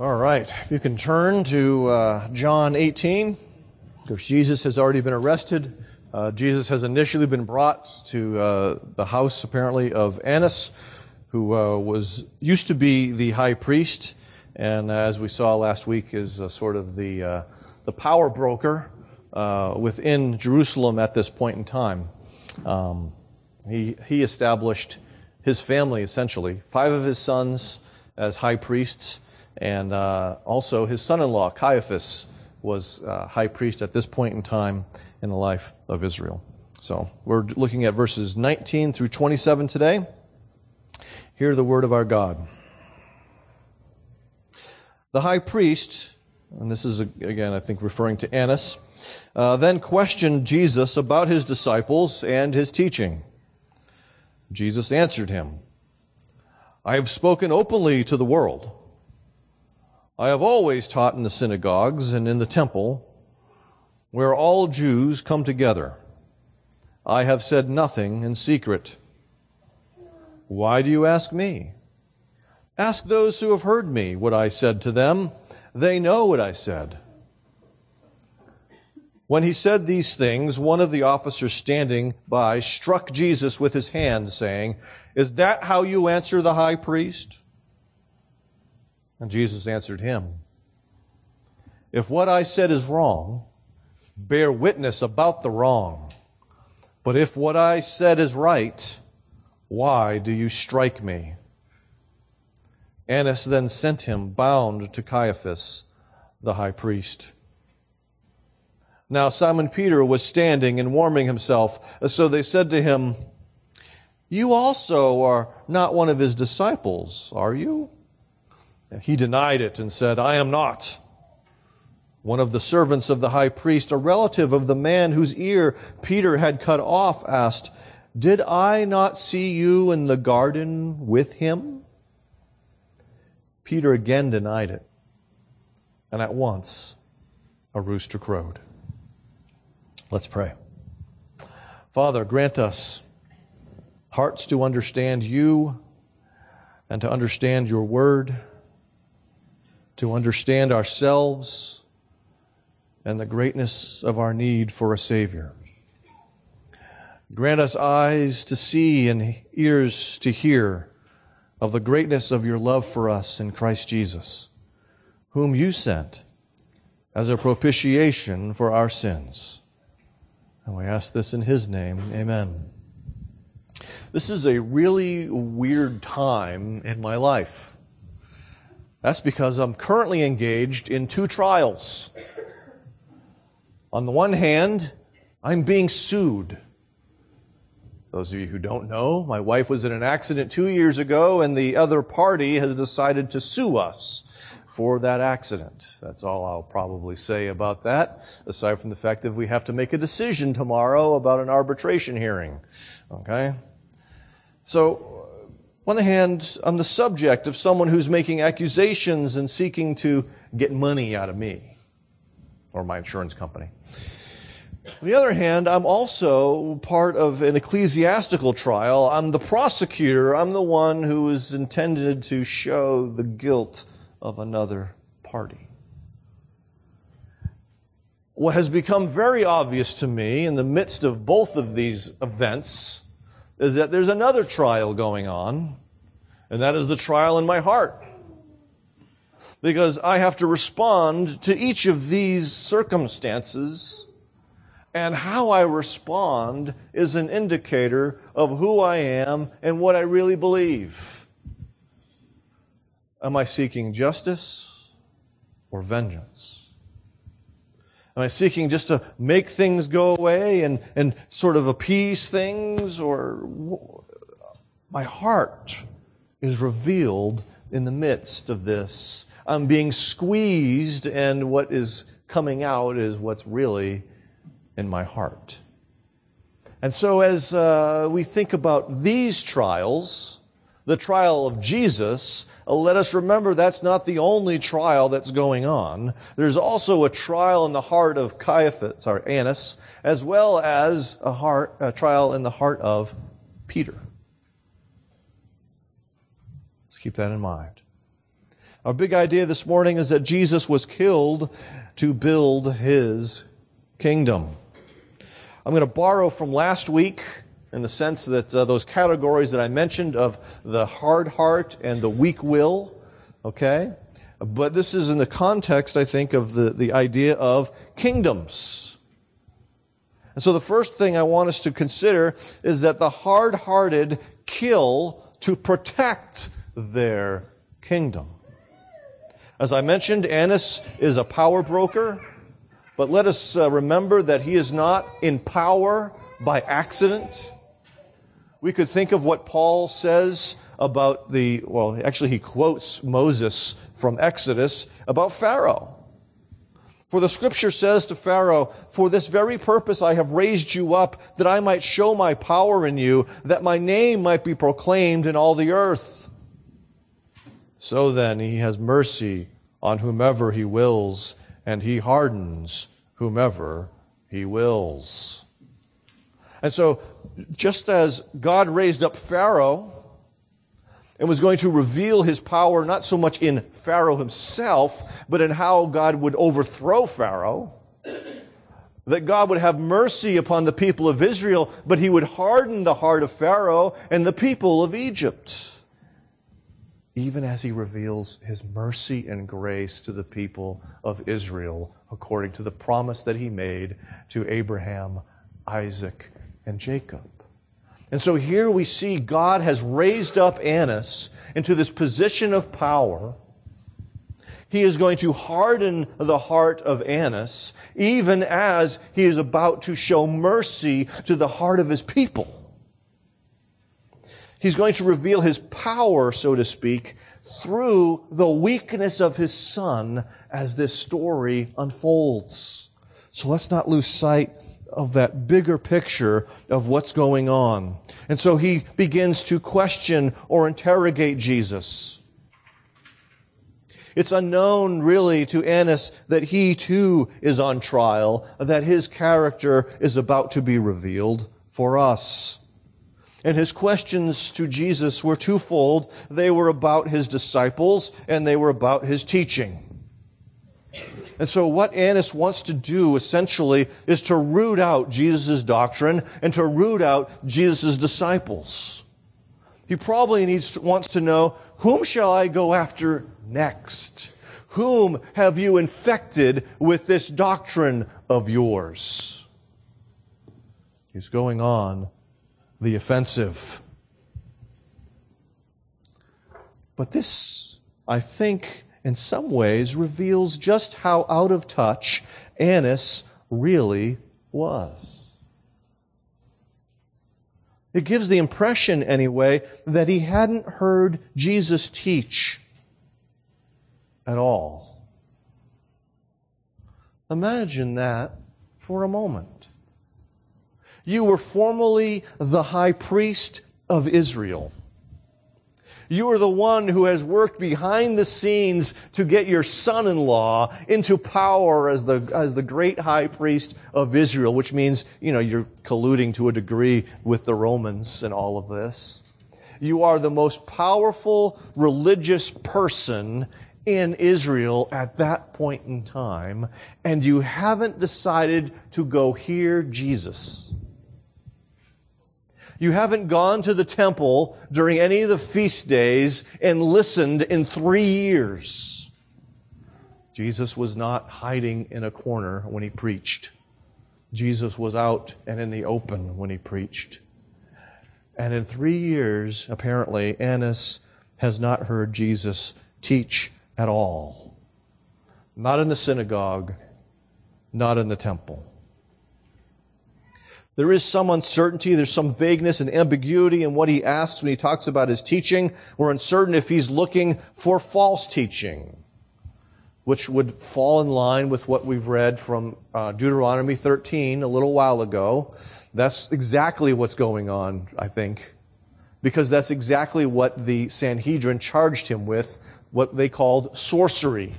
All right, if you can turn to John 18, because Jesus has already been arrested. Jesus has initially been brought to the house, apparently, of Annas, who used to be the high priest, and as we saw last week, is sort of the power broker within Jerusalem at this point in time. He established his family, essentially, 5 of his sons as high priests. And also his son-in-law, Caiaphas, was high priest at this point in time in the life of Israel. So we're looking at verses 19 through 27 today. Hear the word of our God. The high priest, and this is, again, I think referring to Annas, then questioned Jesus about his disciples and his teaching. Jesus answered him, "I have spoken openly to the world. I have always taught in the synagogues and in the temple, where all Jews come together. I have said nothing in secret. Why do you ask me? Ask those who have heard me what I said to them. They know what I said." When he said these things, one of the officers standing by struck Jesus with his hand, saying, "Is that how you answer the high priest?" And Jesus answered him, "If what I said is wrong, bear witness about the wrong. But if what I said is right, why do you strike me?" Annas then sent him bound to Caiaphas, the high priest. Now Simon Peter was standing and warming himself, so they said to him, "You also are not one of his disciples, are you?" He denied it and said, "I am not." One of the servants of the high priest, a relative of the man whose ear Peter had cut off, asked, "Did I not see you in the garden with him?" Peter again denied it, and at once a rooster crowed. Let's pray. Father, grant us hearts to understand you and to understand your word, to understand ourselves and the greatness of our need for a Savior. Grant us eyes to see and ears to hear of the greatness of your love for us in Christ Jesus, whom you sent as a propitiation for our sins. And we ask this in his name, amen. This is a really weird time in my life. That's because I'm currently engaged in 2 trials. On the one hand, I'm being sued. Those of you who don't know, my wife was in an accident 2 years ago, and the other party has decided to sue us for that accident. That's all I'll probably say about that, aside from the fact that we have to make a decision tomorrow about an arbitration hearing. Okay? So, on the hand, I'm the subject of someone who's making accusations and seeking to get money out of me or my insurance company. On the other hand, I'm also part of an ecclesiastical trial. I'm the prosecutor. I'm the one who is intended to show the guilt of another party. What has become very obvious to me in the midst of both of these events is that there's another trial going on, and that is the trial in my heart. Because I have to respond to each of these circumstances, and how I respond is an indicator of who I am and what I really believe. Am I seeking justice or vengeance? Am I seeking just to make things go away and sort of appease things? Or my heart is revealed in the midst of this. I'm being squeezed, and what is coming out is what's really in my heart. And so as we think about these trials, the trial of Jesus, let us remember that's not the only trial that's going on. There's also a trial in the heart of Annas, as well as a trial in the heart of Peter. Let's keep that in mind. Our big idea this morning is that Jesus was killed to build his kingdom. I'm going to borrow from last week in the sense that those categories that I mentioned of the hard heart and the weak will, okay? But this is in the context, I think, of the idea of kingdoms. And so the first thing I want us to consider is that the hard-hearted kill to protect their kingdom. As I mentioned, Annas is a power broker, but let us remember that he is not in power by accident. We could think of what Paul says about he quotes Moses from Exodus about Pharaoh. For the scripture says to Pharaoh, "For this very purpose I have raised you up, that I might show my power in you, that my name might be proclaimed in all the earth." So then he has mercy on whomever he wills, and he hardens whomever he wills. And so, just as God raised up Pharaoh and was going to reveal his power not so much in Pharaoh himself, but in how God would overthrow Pharaoh, that God would have mercy upon the people of Israel, but he would harden the heart of Pharaoh and the people of Egypt, even as he reveals his mercy and grace to the people of Israel, according to the promise that he made to Abraham, Isaac, and Jacob. And so here we see God has raised up Annas into this position of power. He is going to harden the heart of Annas, even as he is about to show mercy to the heart of his people. He's going to reveal his power, so to speak, through the weakness of his son as this story unfolds. So let's not lose sight of that bigger picture of what's going on. And so he begins to question or interrogate Jesus. It's unknown, really, to Annas that he too is on trial, that his character is about to be revealed for us. And his questions to Jesus were twofold. They were about his disciples, and they were about his teaching. And so what Annas wants to do, essentially, is to root out Jesus' doctrine and to root out Jesus' disciples. He probably wants to know, whom shall I go after next? Whom have you infected with this doctrine of yours? He's going on the offensive. But this, I think, in some ways, reveals just how out of touch Annas really was. It gives the impression, anyway, that he hadn't heard Jesus teach at all. Imagine that for a moment. You were formerly the high priest of Israel. You are the one who has worked behind the scenes to get your son-in-law into power as the great high priest of Israel, which means, you're colluding to a degree with the Romans and all of this. You are the most powerful religious person in Israel at that point in time, and you haven't decided to go hear Jesus. You haven't gone to the temple during any of the feast days and listened in 3 years. Jesus was not hiding in a corner when he preached. Jesus was out and in the open when he preached. And in 3 years, apparently, Annas has not heard Jesus teach at all. Not in the synagogue, not in the temple. There is some uncertainty, there's some vagueness and ambiguity in what he asks when he talks about his teaching. We're uncertain if he's looking for false teaching, which would fall in line with what we've read from Deuteronomy 13 a little while ago. That's exactly what's going on, I think, because that's exactly what the Sanhedrin charged him with, what they called sorcery,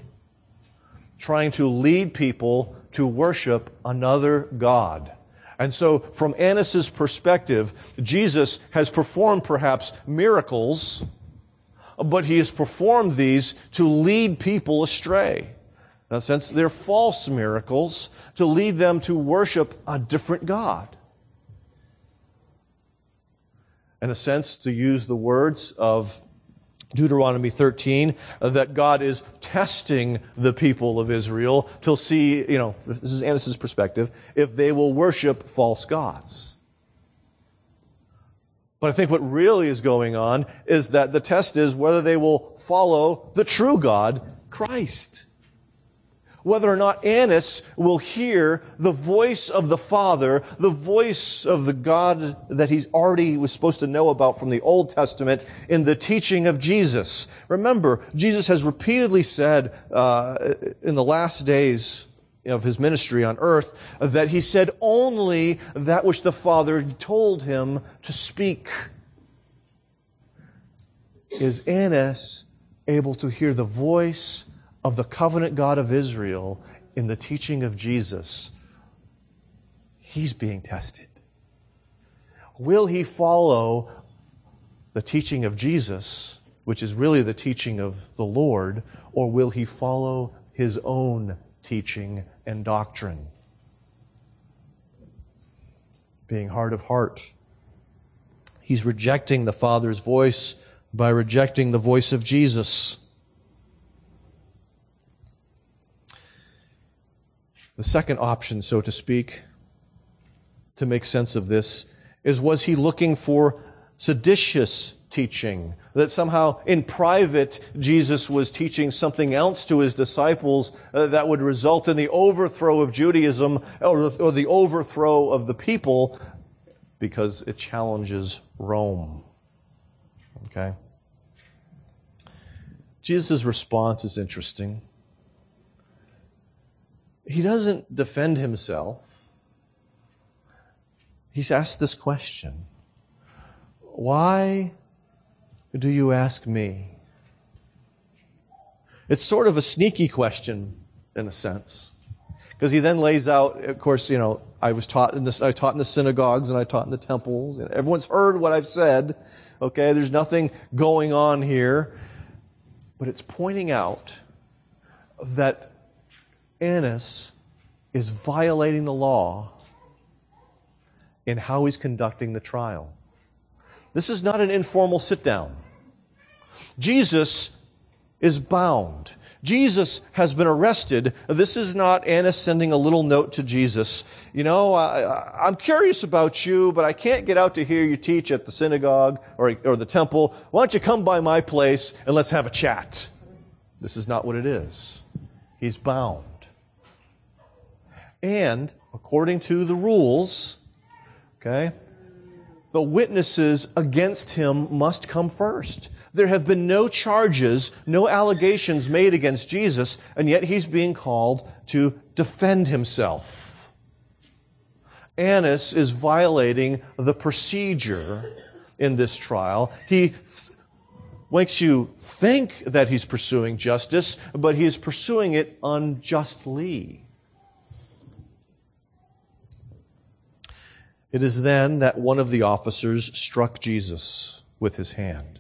trying to lead people to worship another god. And so, from Annas' perspective, Jesus has performed perhaps miracles but he has performed these to lead people astray. In a sense, they're false miracles to lead them to worship a different God. In a sense, to use the words of Deuteronomy 13, that God is testing the people of Israel to see, this is Annas' perspective, if they will worship false gods. But I think what really is going on is that the test is whether they will follow the true God, Christ. Whether or not Annas will hear the voice of the Father, the voice of the God that he already was supposed to know about from the Old Testament in the teaching of Jesus. Remember, Jesus has repeatedly said in the last days of his ministry on earth that he said only that which the Father told him to speak. Is Annas able to hear the voice of the covenant God of Israel in the teaching of Jesus? He's being tested. Will he follow the teaching of Jesus, which is really the teaching of the Lord, or will he follow his own teaching and doctrine? Being hard of heart, he's rejecting the Father's voice by rejecting the voice of Jesus. The second option, so to speak, to make sense of this, is was he looking for seditious teaching? That somehow in private Jesus was teaching something else to his disciples that would result in the overthrow of Judaism or the overthrow of the people because it challenges Rome. Okay? Jesus' response is interesting. He doesn't defend himself. He's asked this question. Why do you ask me? It's sort of a sneaky question in a sense. Because he then lays out, of course, I taught in the synagogues and I taught in the temples. And everyone's heard what I've said. Okay, there's nothing going on here. But it's pointing out that Annas is violating the law in how he's conducting the trial. This is not an informal sit-down. Jesus is bound. Jesus has been arrested. This is not Annas sending a little note to Jesus. I'm curious about you, but I can't get out to hear you teach at the synagogue or the temple. Why don't you come by my place and let's have a chat? This is not what it is. He's bound. And, according to the rules, the witnesses against him must come first. There have been no charges, no allegations made against Jesus, and yet he's being called to defend himself. Annas is violating the procedure in this trial. He makes you think that he's pursuing justice, but he is pursuing it unjustly. It is then that one of the officers struck Jesus with his hand.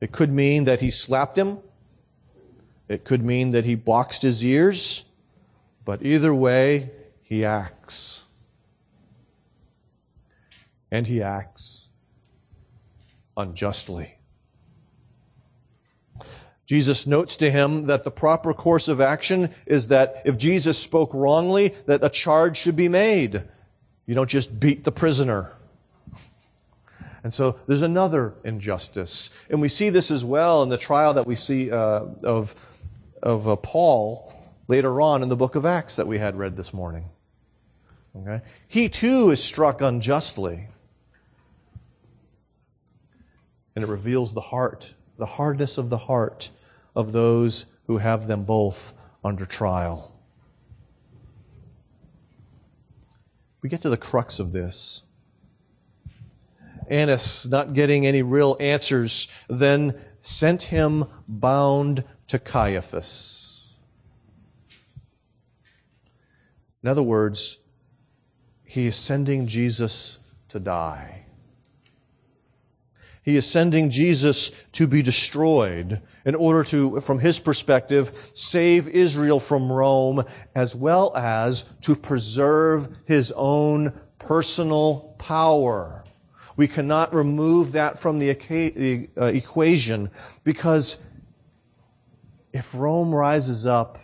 It could mean that he slapped him. It could mean that he boxed his ears. But either way, he acts. And he acts unjustly. Jesus notes to him that the proper course of action is that if Jesus spoke wrongly, that a charge should be made. You don't just beat the prisoner. And so there's another injustice. And we see this as well in the trial that we see of Paul later on in the book of Acts that we had read this morning. Okay? He too is struck unjustly. And it reveals the heart, the hardness of the heart of those who have them both under trial. We get to the crux of this. Annas, not getting any real answers, then sent him bound to Caiaphas. In other words, he is sending Jesus to die. He is sending Jesus to be destroyed in order to, from his perspective, save Israel from Rome, as well as to preserve his own personal power. We cannot remove that from the equation, because if Rome rises up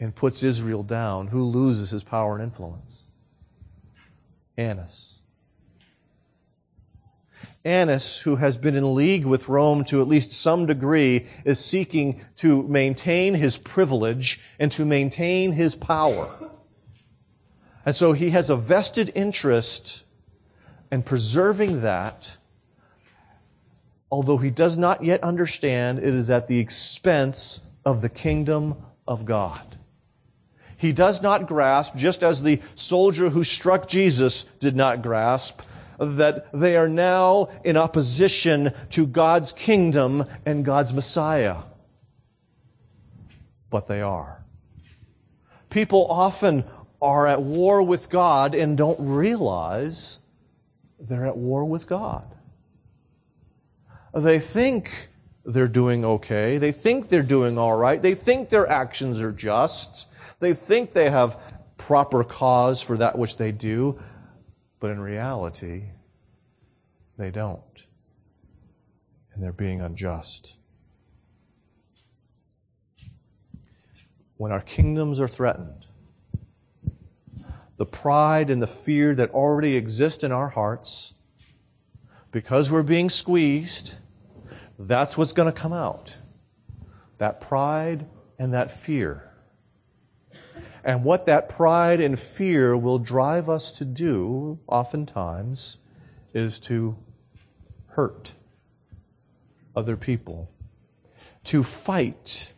and puts Israel down, who loses his power and influence? Annas. Annas, who has been in league with Rome to at least some degree, is seeking to maintain his privilege and to maintain his power. And so he has a vested interest in preserving that, although he does not yet understand it is at the expense of the kingdom of God. He does not grasp, just as the soldier who struck Jesus did not grasp, that they are now in opposition to God's kingdom and God's Messiah. But they are. People often are at war with God and don't realize they're at war with God. They think they're doing okay. They think they're doing all right. They think their actions are just. They think they have proper cause for that which they do. But in reality, they don't. And they're being unjust. When our kingdoms are threatened, the pride and the fear that already exist in our hearts, because we're being squeezed, that's what's going to come out. That pride and that fear. And what that pride and fear will drive us to do, oftentimes, is to hurt other people, to fight,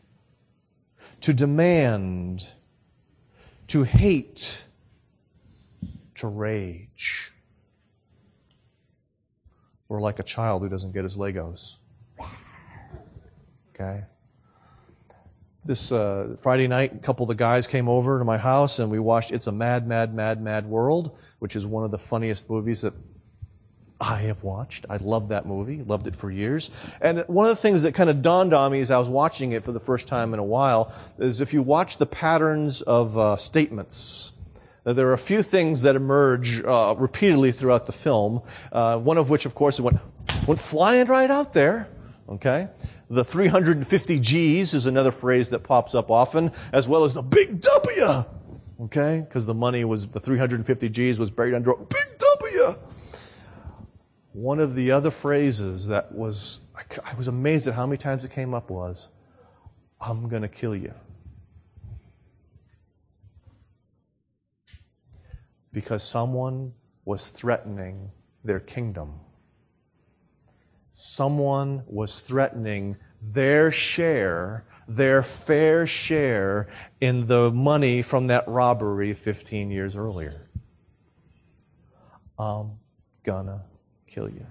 to demand, to hate, to rage. We're like a child who doesn't get his Legos. Okay? This Friday night, a couple of the guys came over to my house, and we watched It's a Mad, Mad, Mad, Mad World, which is one of the funniest movies that I have watched. I love that movie. Loved it for years. And one of the things that kind of dawned on me as I was watching it for the first time in a while is if you watch the patterns of statements, there are a few things that emerge repeatedly throughout the film, one of which, of course, went flying right out there. Okay? The 350 G's is another phrase that pops up often, as well as the big W. Okay? Because the 350 G's was buried under a big W. One of the other phrases that I was amazed at how many times it came up was, I'm going to kill you. Because someone was threatening their kingdom. Someone was threatening their fair share in the money from that robbery 15 years earlier. I'm gonna kill you.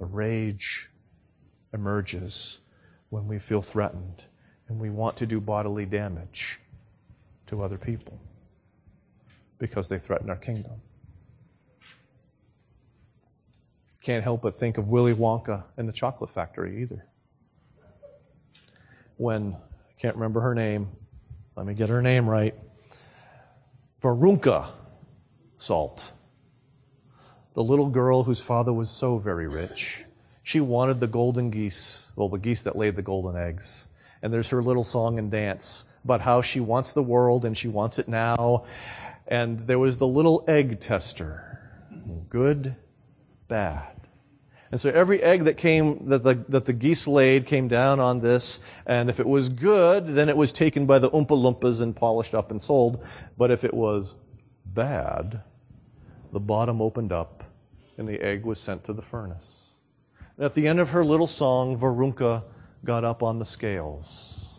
The rage emerges when we feel threatened and we want to do bodily damage to other people because they threaten our kingdom. Can't help but think of Willy Wonka and the Chocolate Factory either. I can't remember her name. Let me get her name right. Veruca Salt. The little girl whose father was so very rich. She wanted the golden geese, well, the geese that laid the golden eggs. And there's her little song and dance about how she wants the world and she wants it now. And there was the little egg tester. Good, bad. And so every egg that the geese laid came down on this, and if it was good, then it was taken by the Oompa Loompas and polished up and sold. But if it was bad, the bottom opened up, and the egg was sent to the furnace. And at the end of her little song, Veruca got up on the scales.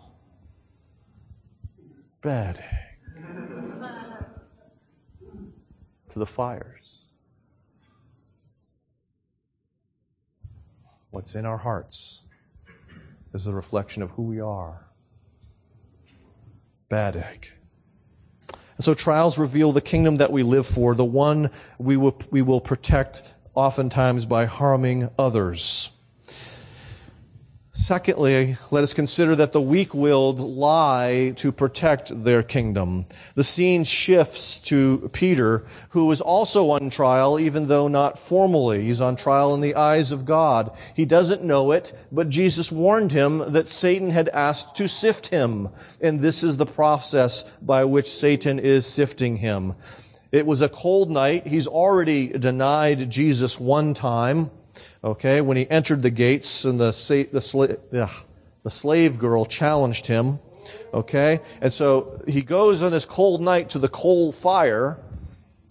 Bad egg. To the fires. What's in our hearts is the reflection of who we are. Bad egg. And so trials reveal the kingdom that we live for, the one we will protect oftentimes by harming others. Secondly, let us consider that the weak-willed lie to protect their kingdom. The scene shifts to Peter, who is also on trial, even though not formally. He's on trial in the eyes of God. He doesn't know it, but Jesus warned him that Satan had asked to sift him, and this is the process by which Satan is sifting him. It was a cold night. He's already denied Jesus one time. Okay, when he entered the gates and the slave girl challenged him, okay? And so he goes on this cold night to the coal fire,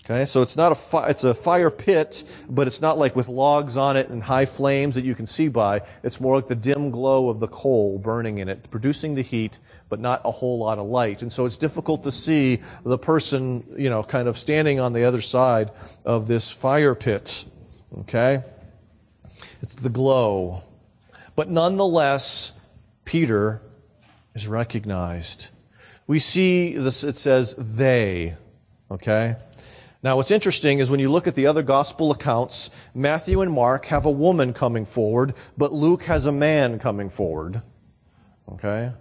okay? So it's not a it's a fire pit, but it's not like with logs on it and high flames that you can see by. It's more like the dim glow of the coal burning in it, producing the heat, but not a whole lot of light. And so it's difficult to see the person, you know, kind of standing on the other side of this fire pit, okay? It's the glow. But nonetheless, Peter is recognized. We see this, it says they, okay? Now, what's interesting is when you look at the other gospel accounts, Matthew and Mark have a woman coming forward, but Luke has a man coming forward, okay?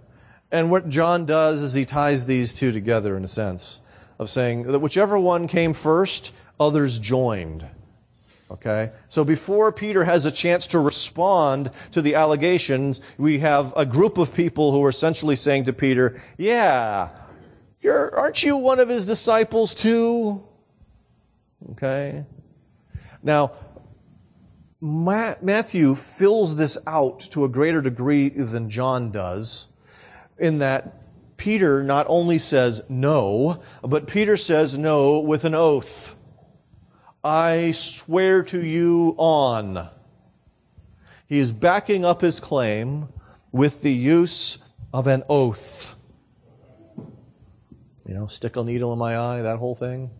And what John does is he ties these two together in a sense of saying that whichever one came first, others joined. Okay, so before Peter has a chance to respond to the allegations, we have a group of people who are essentially saying to Peter, yeah, aren't you one of his disciples too? Okay. Now, Matthew fills this out to a greater degree than John does, in that Peter not only says no, but Peter says no with an oath. I swear to you on. He is backing up his claim with the use of an oath. You know, stick a needle in my eye, that whole thing.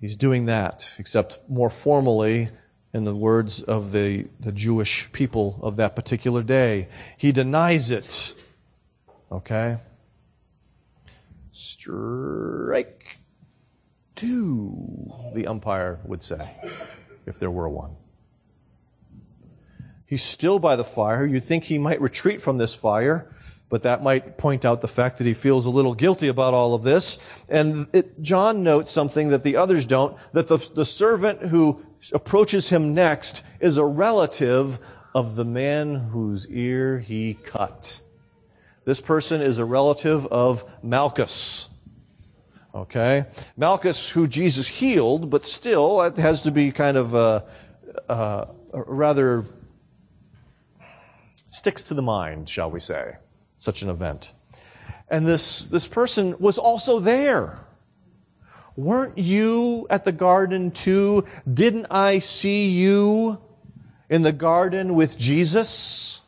He's doing that, except more formally in the words of the Jewish people of that particular day. He denies it. Okay? Strike two, the umpire would say, if there were one. He's still by the fire. You'd think he might retreat from this fire, but that might point out the fact that he feels a little guilty about all of this. And John notes something that the others don't, that the servant who approaches him next is a relative of the man whose ear he cut. This person is a relative of Malchus. Okay, Malchus, who Jesus healed, but still it has to be kind of rather sticks to the mind, shall we say, such an event. And this person was also there. Weren't you at the garden too? Didn't I see you in the garden with Jesus?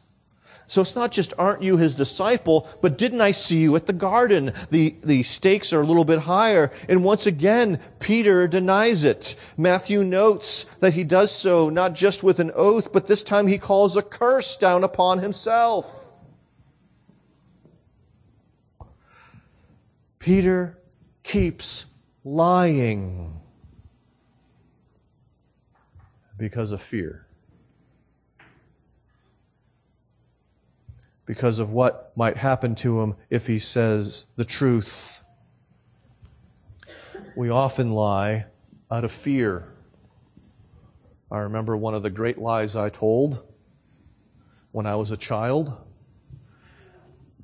So it's not just, aren't you his disciple, but didn't I see you at the garden? The stakes are a little bit higher. And once again, Peter denies it. Matthew notes that he does so not just with an oath, but this time he calls a curse down upon himself. Peter keeps lying because of fear. Because of what might happen to him if he says the truth. We often lie out of fear. I remember one of the great lies I told when I was a child.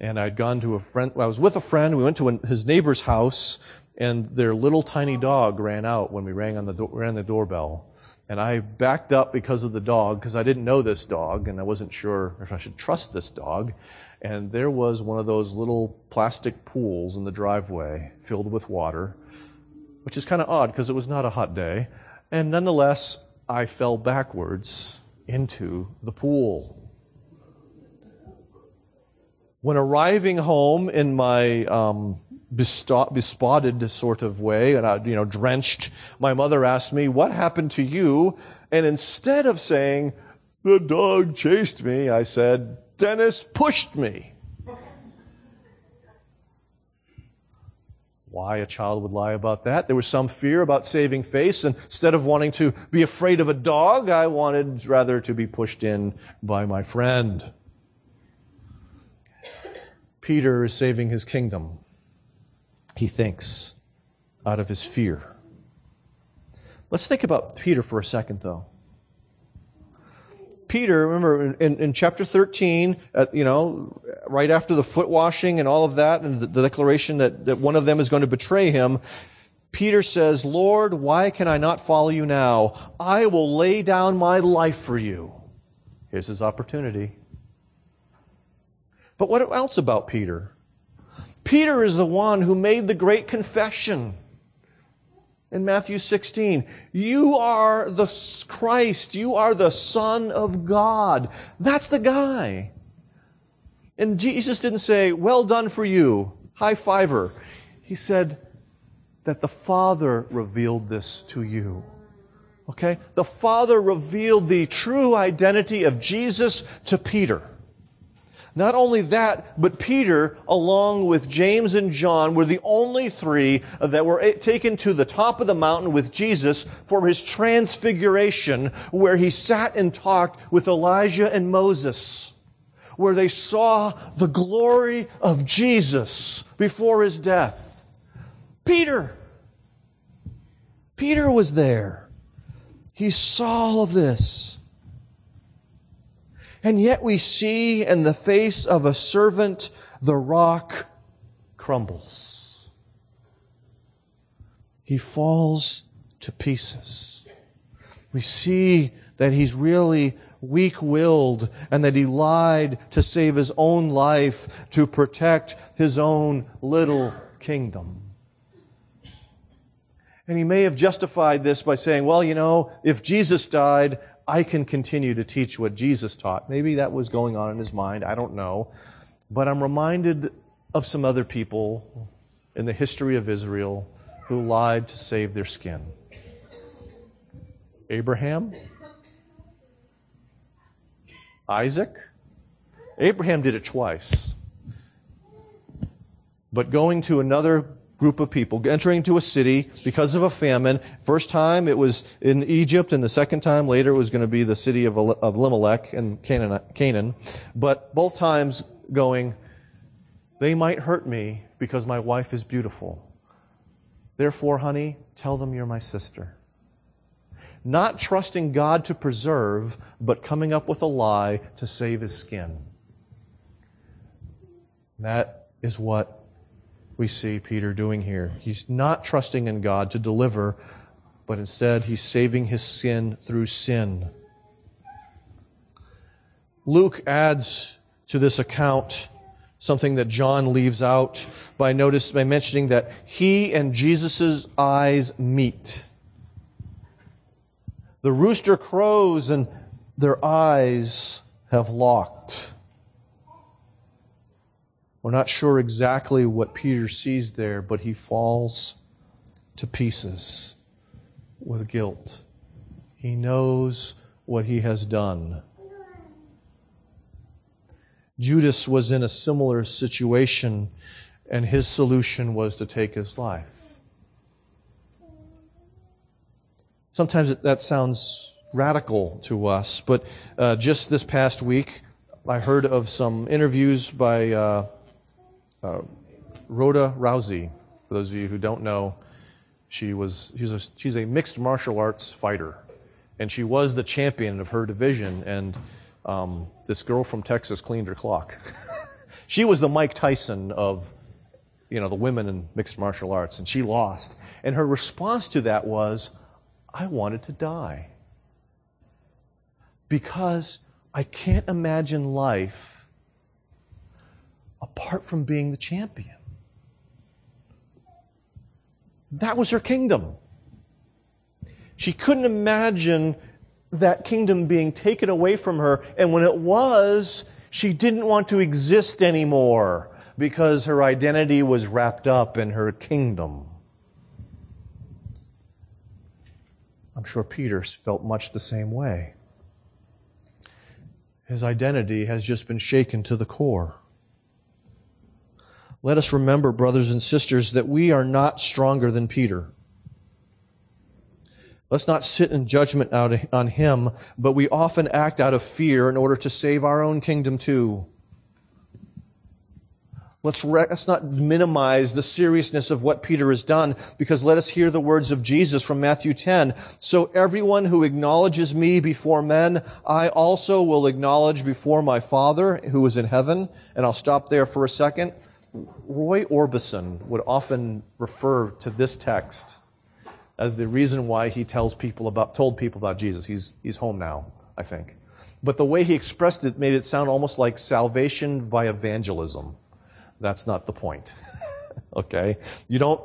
And I'd gone to a friend, I was with a friend, we went to his neighbor's house, and their little tiny dog ran out when we rang the doorbell. And I backed up because of the dog, because I didn't know this dog, and I wasn't sure if I should trust this dog. And there was one of those little plastic pools in the driveway filled with water, which is kind of odd because it was not a hot day. And nonetheless, I fell backwards into the pool. When arriving home in my bespotted sort of way, and I, drenched, my mother asked me, what happened to you? And instead of saying, the dog chased me, I said, Dennis pushed me. why a child would lie about that. There was some fear about saving face. Instead of wanting to be afraid of a dog, I wanted rather to be pushed in by my friend. Peter is saving his kingdom, he thinks, out of his fear. Let's think about Peter for a second, though. Peter, remember, in chapter 13, right after the foot washing and all of that, and the declaration that one of them is going to betray him, Peter says, "Lord, why can I not follow you now? I will lay down my life for you." Here's his opportunity. But what else about Peter? Peter is the one who made the great confession in Matthew 16. "You are the Christ. You are the Son of God." That's the guy. And Jesus didn't say, "Well done for you, high fiver." He said that the Father revealed this to you. Okay? The Father revealed the true identity of Jesus to Peter. Not only that, but Peter, along with James and John, were the only three that were taken to the top of the mountain with Jesus for his transfiguration, where he sat and talked with Elijah and Moses, where they saw the glory of Jesus before his death. Peter was there. He saw all of this. And yet we see in the face of a servant, the rock crumbles. He falls to pieces. We see that he's really weak-willed and that he lied to save his own life, to protect his own little kingdom. And he may have justified this by saying, "Well, if Jesus died, I can continue to teach what Jesus taught." Maybe that was going on in his mind. I don't know. But I'm reminded of some other people in the history of Israel who lied to save their skin. Abraham? Isaac? Abraham did it twice. But going to another group of people, entering into a city because of a famine. First time it was in Egypt, and the second time later it was going to be the city of Elimelech in Canaan. But both times going, "They might hurt me because my wife is beautiful. Therefore, honey, tell them you're my sister." Not trusting God to preserve, but coming up with a lie to save his skin. That is what we see Peter doing here. He's not trusting in God to deliver, but instead he's saving his sin through sin. Luke adds to this account something that John leaves out by mentioning that he and Jesus' eyes meet. The rooster crows and their eyes have locked. We're not sure exactly what Peter sees there, but he falls to pieces with guilt. He knows what he has done. Judas was in a similar situation, and his solution was to take his life. Sometimes that sounds radical to us, but just this past week, I heard of some interviews by Ronda Rousey. For those of you who don't know, she's a mixed martial arts fighter, and she was the champion of her division. And this girl from Texas cleaned her clock. She was the Mike Tyson of the women in mixed martial arts, and she lost. And her response to that was, "I wanted to die because I can't imagine life apart from being the champion." That was her kingdom. She couldn't imagine that kingdom being taken away from her, and when it was, she didn't want to exist anymore because her identity was wrapped up in her kingdom. I'm sure Peter felt much the same way. His identity has just been shaken to the core. Let us remember, brothers and sisters, that we are not stronger than Peter. Let's not sit in judgment out on him, but we often act out of fear in order to save our own kingdom too. Let's not minimize the seriousness of what Peter has done, because let us hear the words of Jesus from Matthew 10. So everyone who acknowledges me before men, I also will acknowledge before my Father who is in heaven. And I'll stop there for a second. Roy Orbison would often refer to this text as the reason why he told people about Jesus. He's home now, I think. But the way he expressed it made it sound almost like salvation by evangelism. That's not the point. Okay? You're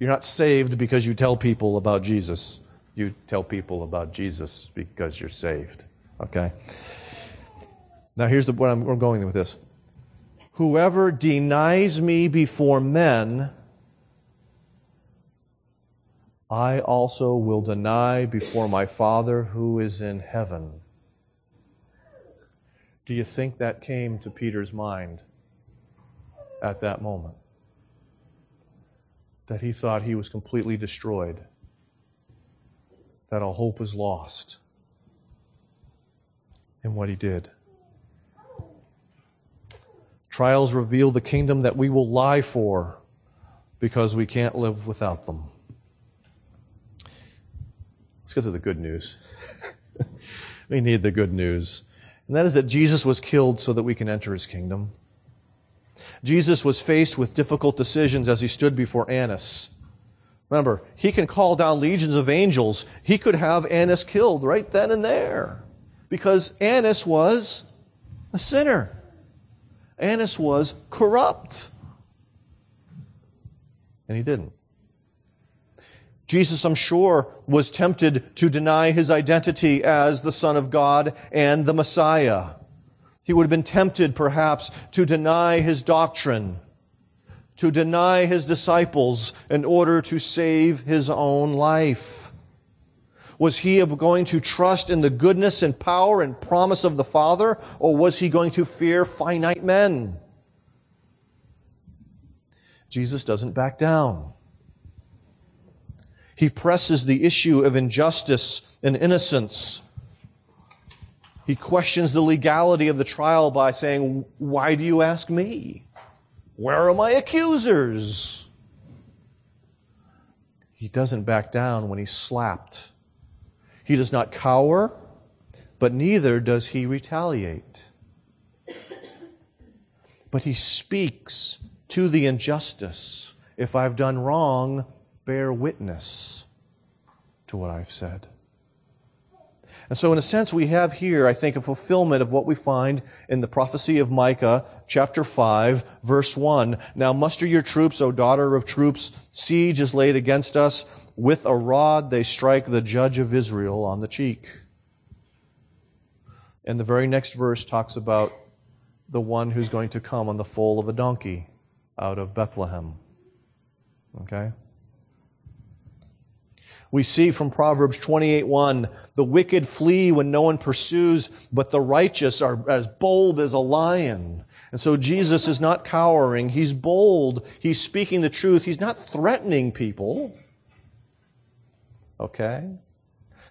not saved because you tell people about Jesus. You tell people about Jesus because you're saved. Okay? Now here's where I'm going with this. Whoever denies me before men, I also will deny before my Father who is in heaven. Do you think that came to Peter's mind at that moment? That he thought he was completely destroyed, that all hope was lost in what he did. Trials reveal the kingdom that we will lie for because we can't live without them. Let's get to the good news. We need the good news. And that is that Jesus was killed so that we can enter his kingdom. Jesus was faced with difficult decisions as he stood before Annas. Remember, he can call down legions of angels. He could have Annas killed right then and there because Annas was a sinner. Annas was corrupt. And he didn't. Jesus, I'm sure, was tempted to deny his identity as the Son of God and the Messiah. He would have been tempted, perhaps, to deny his doctrine, to deny his disciples in order to save his own life. Was he going to trust in the goodness and power and promise of the Father, or was he going to fear finite men? Jesus doesn't back down. He presses the issue of injustice and innocence. He questions the legality of the trial by saying, why do you ask me? Where are my accusers? He doesn't back down when he's slapped. He does not cower, but neither does he retaliate. But he speaks to the injustice. If I've done wrong, bear witness to what I've said. And so in a sense, we have here, I think, a fulfillment of what we find in the prophecy of Micah, chapter 5, verse 1. Now muster your troops, O daughter of troops. Siege is laid against us. With a rod they strike the judge of Israel on the cheek. And the very next verse talks about the one who's going to come on the foal of a donkey out of Bethlehem. Okay? We see from Proverbs 28:1, the wicked flee when no one pursues, but the righteous are as bold as a lion. And so Jesus is not cowering. He's bold. He's speaking the truth. He's not threatening people. Okay?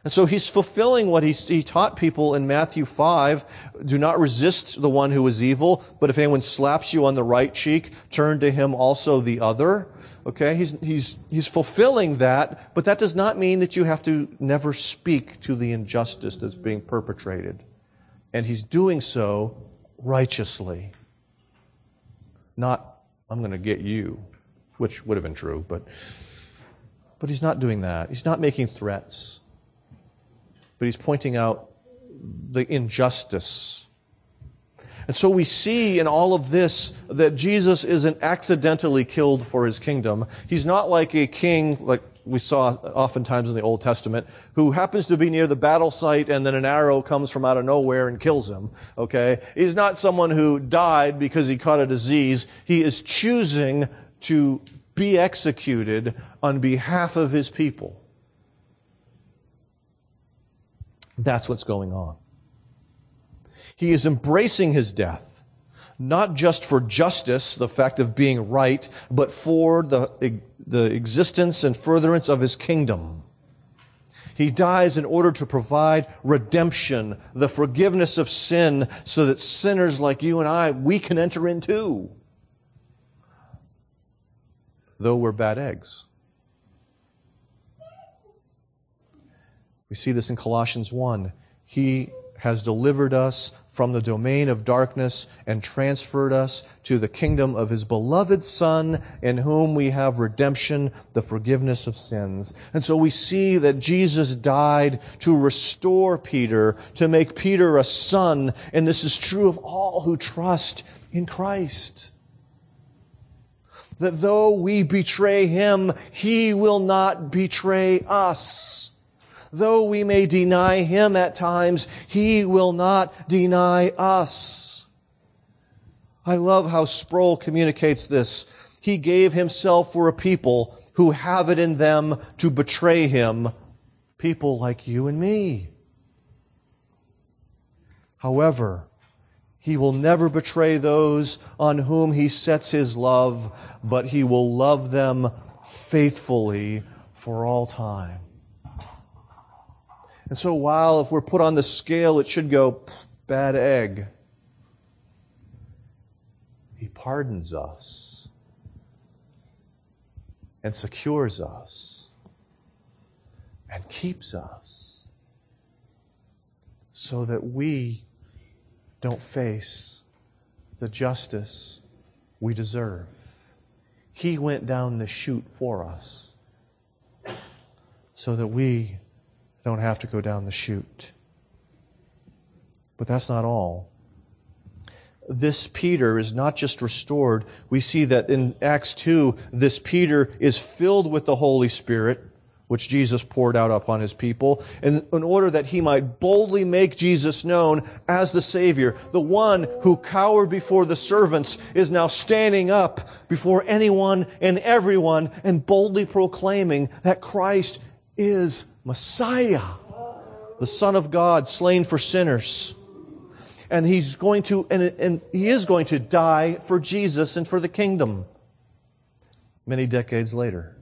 And so he's fulfilling what he taught people in Matthew 5. Do not resist the one who is evil, but if anyone slaps you on the right cheek, turn to him also the other. Okay, he's fulfilling that, but that does not mean that you have to never speak to the injustice that's being perpetrated. And he's doing so righteously. Not, I'm going to get you, which would have been true, but he's not doing that. He's not making threats. But he's pointing out the injustice. And so we see in all of this that Jesus isn't accidentally killed for his kingdom. He's not like a king, like we saw oftentimes in the Old Testament, who happens to be near the battle site and then an arrow comes from out of nowhere and kills him. Okay? He's not someone who died because he caught a disease. He is choosing to be executed on behalf of his people. That's what's going on. He is embracing his death, not just for justice, the fact of being right, but for the existence and furtherance of his kingdom. He dies in order to provide redemption, the forgiveness of sin, so that sinners like you and I, we can enter in too. Though we're bad eggs. We see this in Colossians 1. He has delivered us from the domain of darkness and transferred us to the kingdom of His beloved Son, in whom we have redemption, the forgiveness of sins. And so we see that Jesus died to restore Peter, to make Peter a son, and this is true of all who trust in Christ. That though we betray Him, He will not betray us. Though we may deny Him at times, He will not deny us. I love how Sproul communicates this. He gave Himself for a people who have it in them to betray Him, people like you and me. However, He will never betray those on whom He sets His love, but He will love them faithfully for all time. And so while if we're put on the scale, it should go, bad egg. He pardons us and secures us and keeps us so that we don't face the justice we deserve. He went down the chute for us so that we don't have to go down the chute. But that's not all. This Peter is not just restored. We see that in Acts 2, this Peter is filled with the Holy Spirit, which Jesus poured out upon His people, in order that he might boldly make Jesus known as the Savior. The one who cowered before the servants is now standing up before anyone and everyone and boldly proclaiming that Christ is Messiah, the Son of God, slain for sinners. And he is going to die for Jesus and for the kingdom many decades later.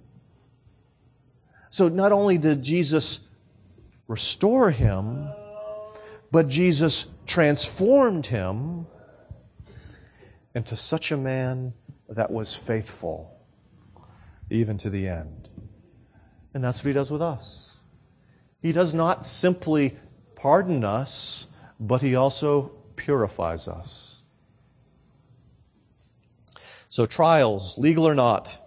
So not only did Jesus restore him, but Jesus transformed him into such a man that was faithful even to the end. And that's what He does with us. He does not simply pardon us, but He also purifies us. So trials, legal or not,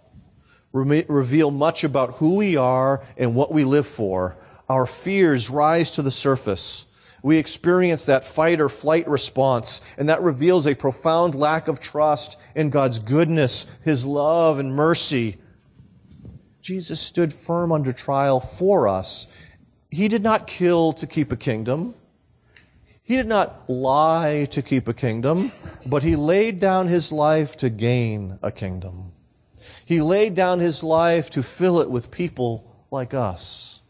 reveal much about who we are and what we live for. Our fears rise to the surface. We experience that fight or flight response, and that reveals a profound lack of trust in God's goodness, His love and mercy. Jesus stood firm under trial for us. He did not kill to keep a kingdom. He did not lie to keep a kingdom, but He laid down His life to gain a kingdom. He laid down His life to fill it with people like us,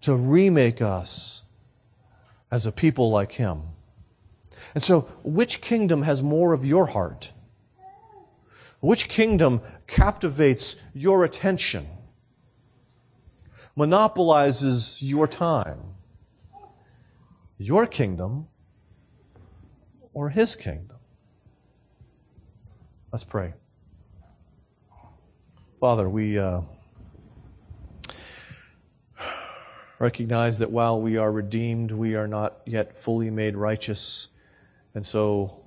to remake us as a people like Him. And so, which kingdom has more of your heart? Which kingdom captivates your attention, monopolizes your time? Your kingdom or His kingdom? Let's pray. Father, we recognize that while we are redeemed, we are not yet fully made righteous. And so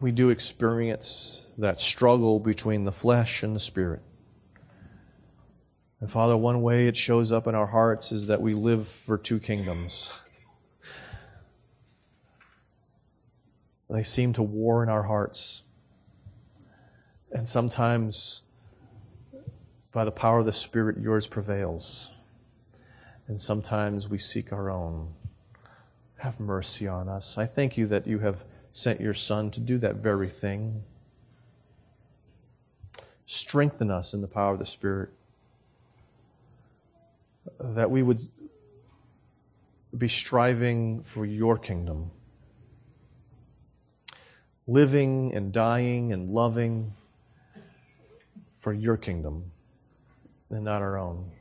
we do experience that struggle between the flesh and the Spirit. And Father, one way it shows up in our hearts is that we live for two kingdoms. They seem to war in our hearts. And sometimes, by the power of the Spirit, yours prevails. And sometimes we seek our own. Have mercy on us. I thank you that you have sent your Son to do that very thing. Strengthen us in the power of the Spirit, that we would be striving for your kingdom. living and dying and loving for your kingdom and not our own.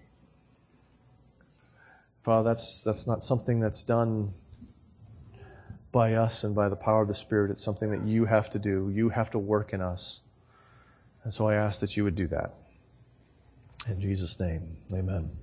Father, that's not something that's done by us and by the power of the Spirit. It's something that you have to do. You have to work in us. And so I ask that you would do that. In Jesus' name, amen.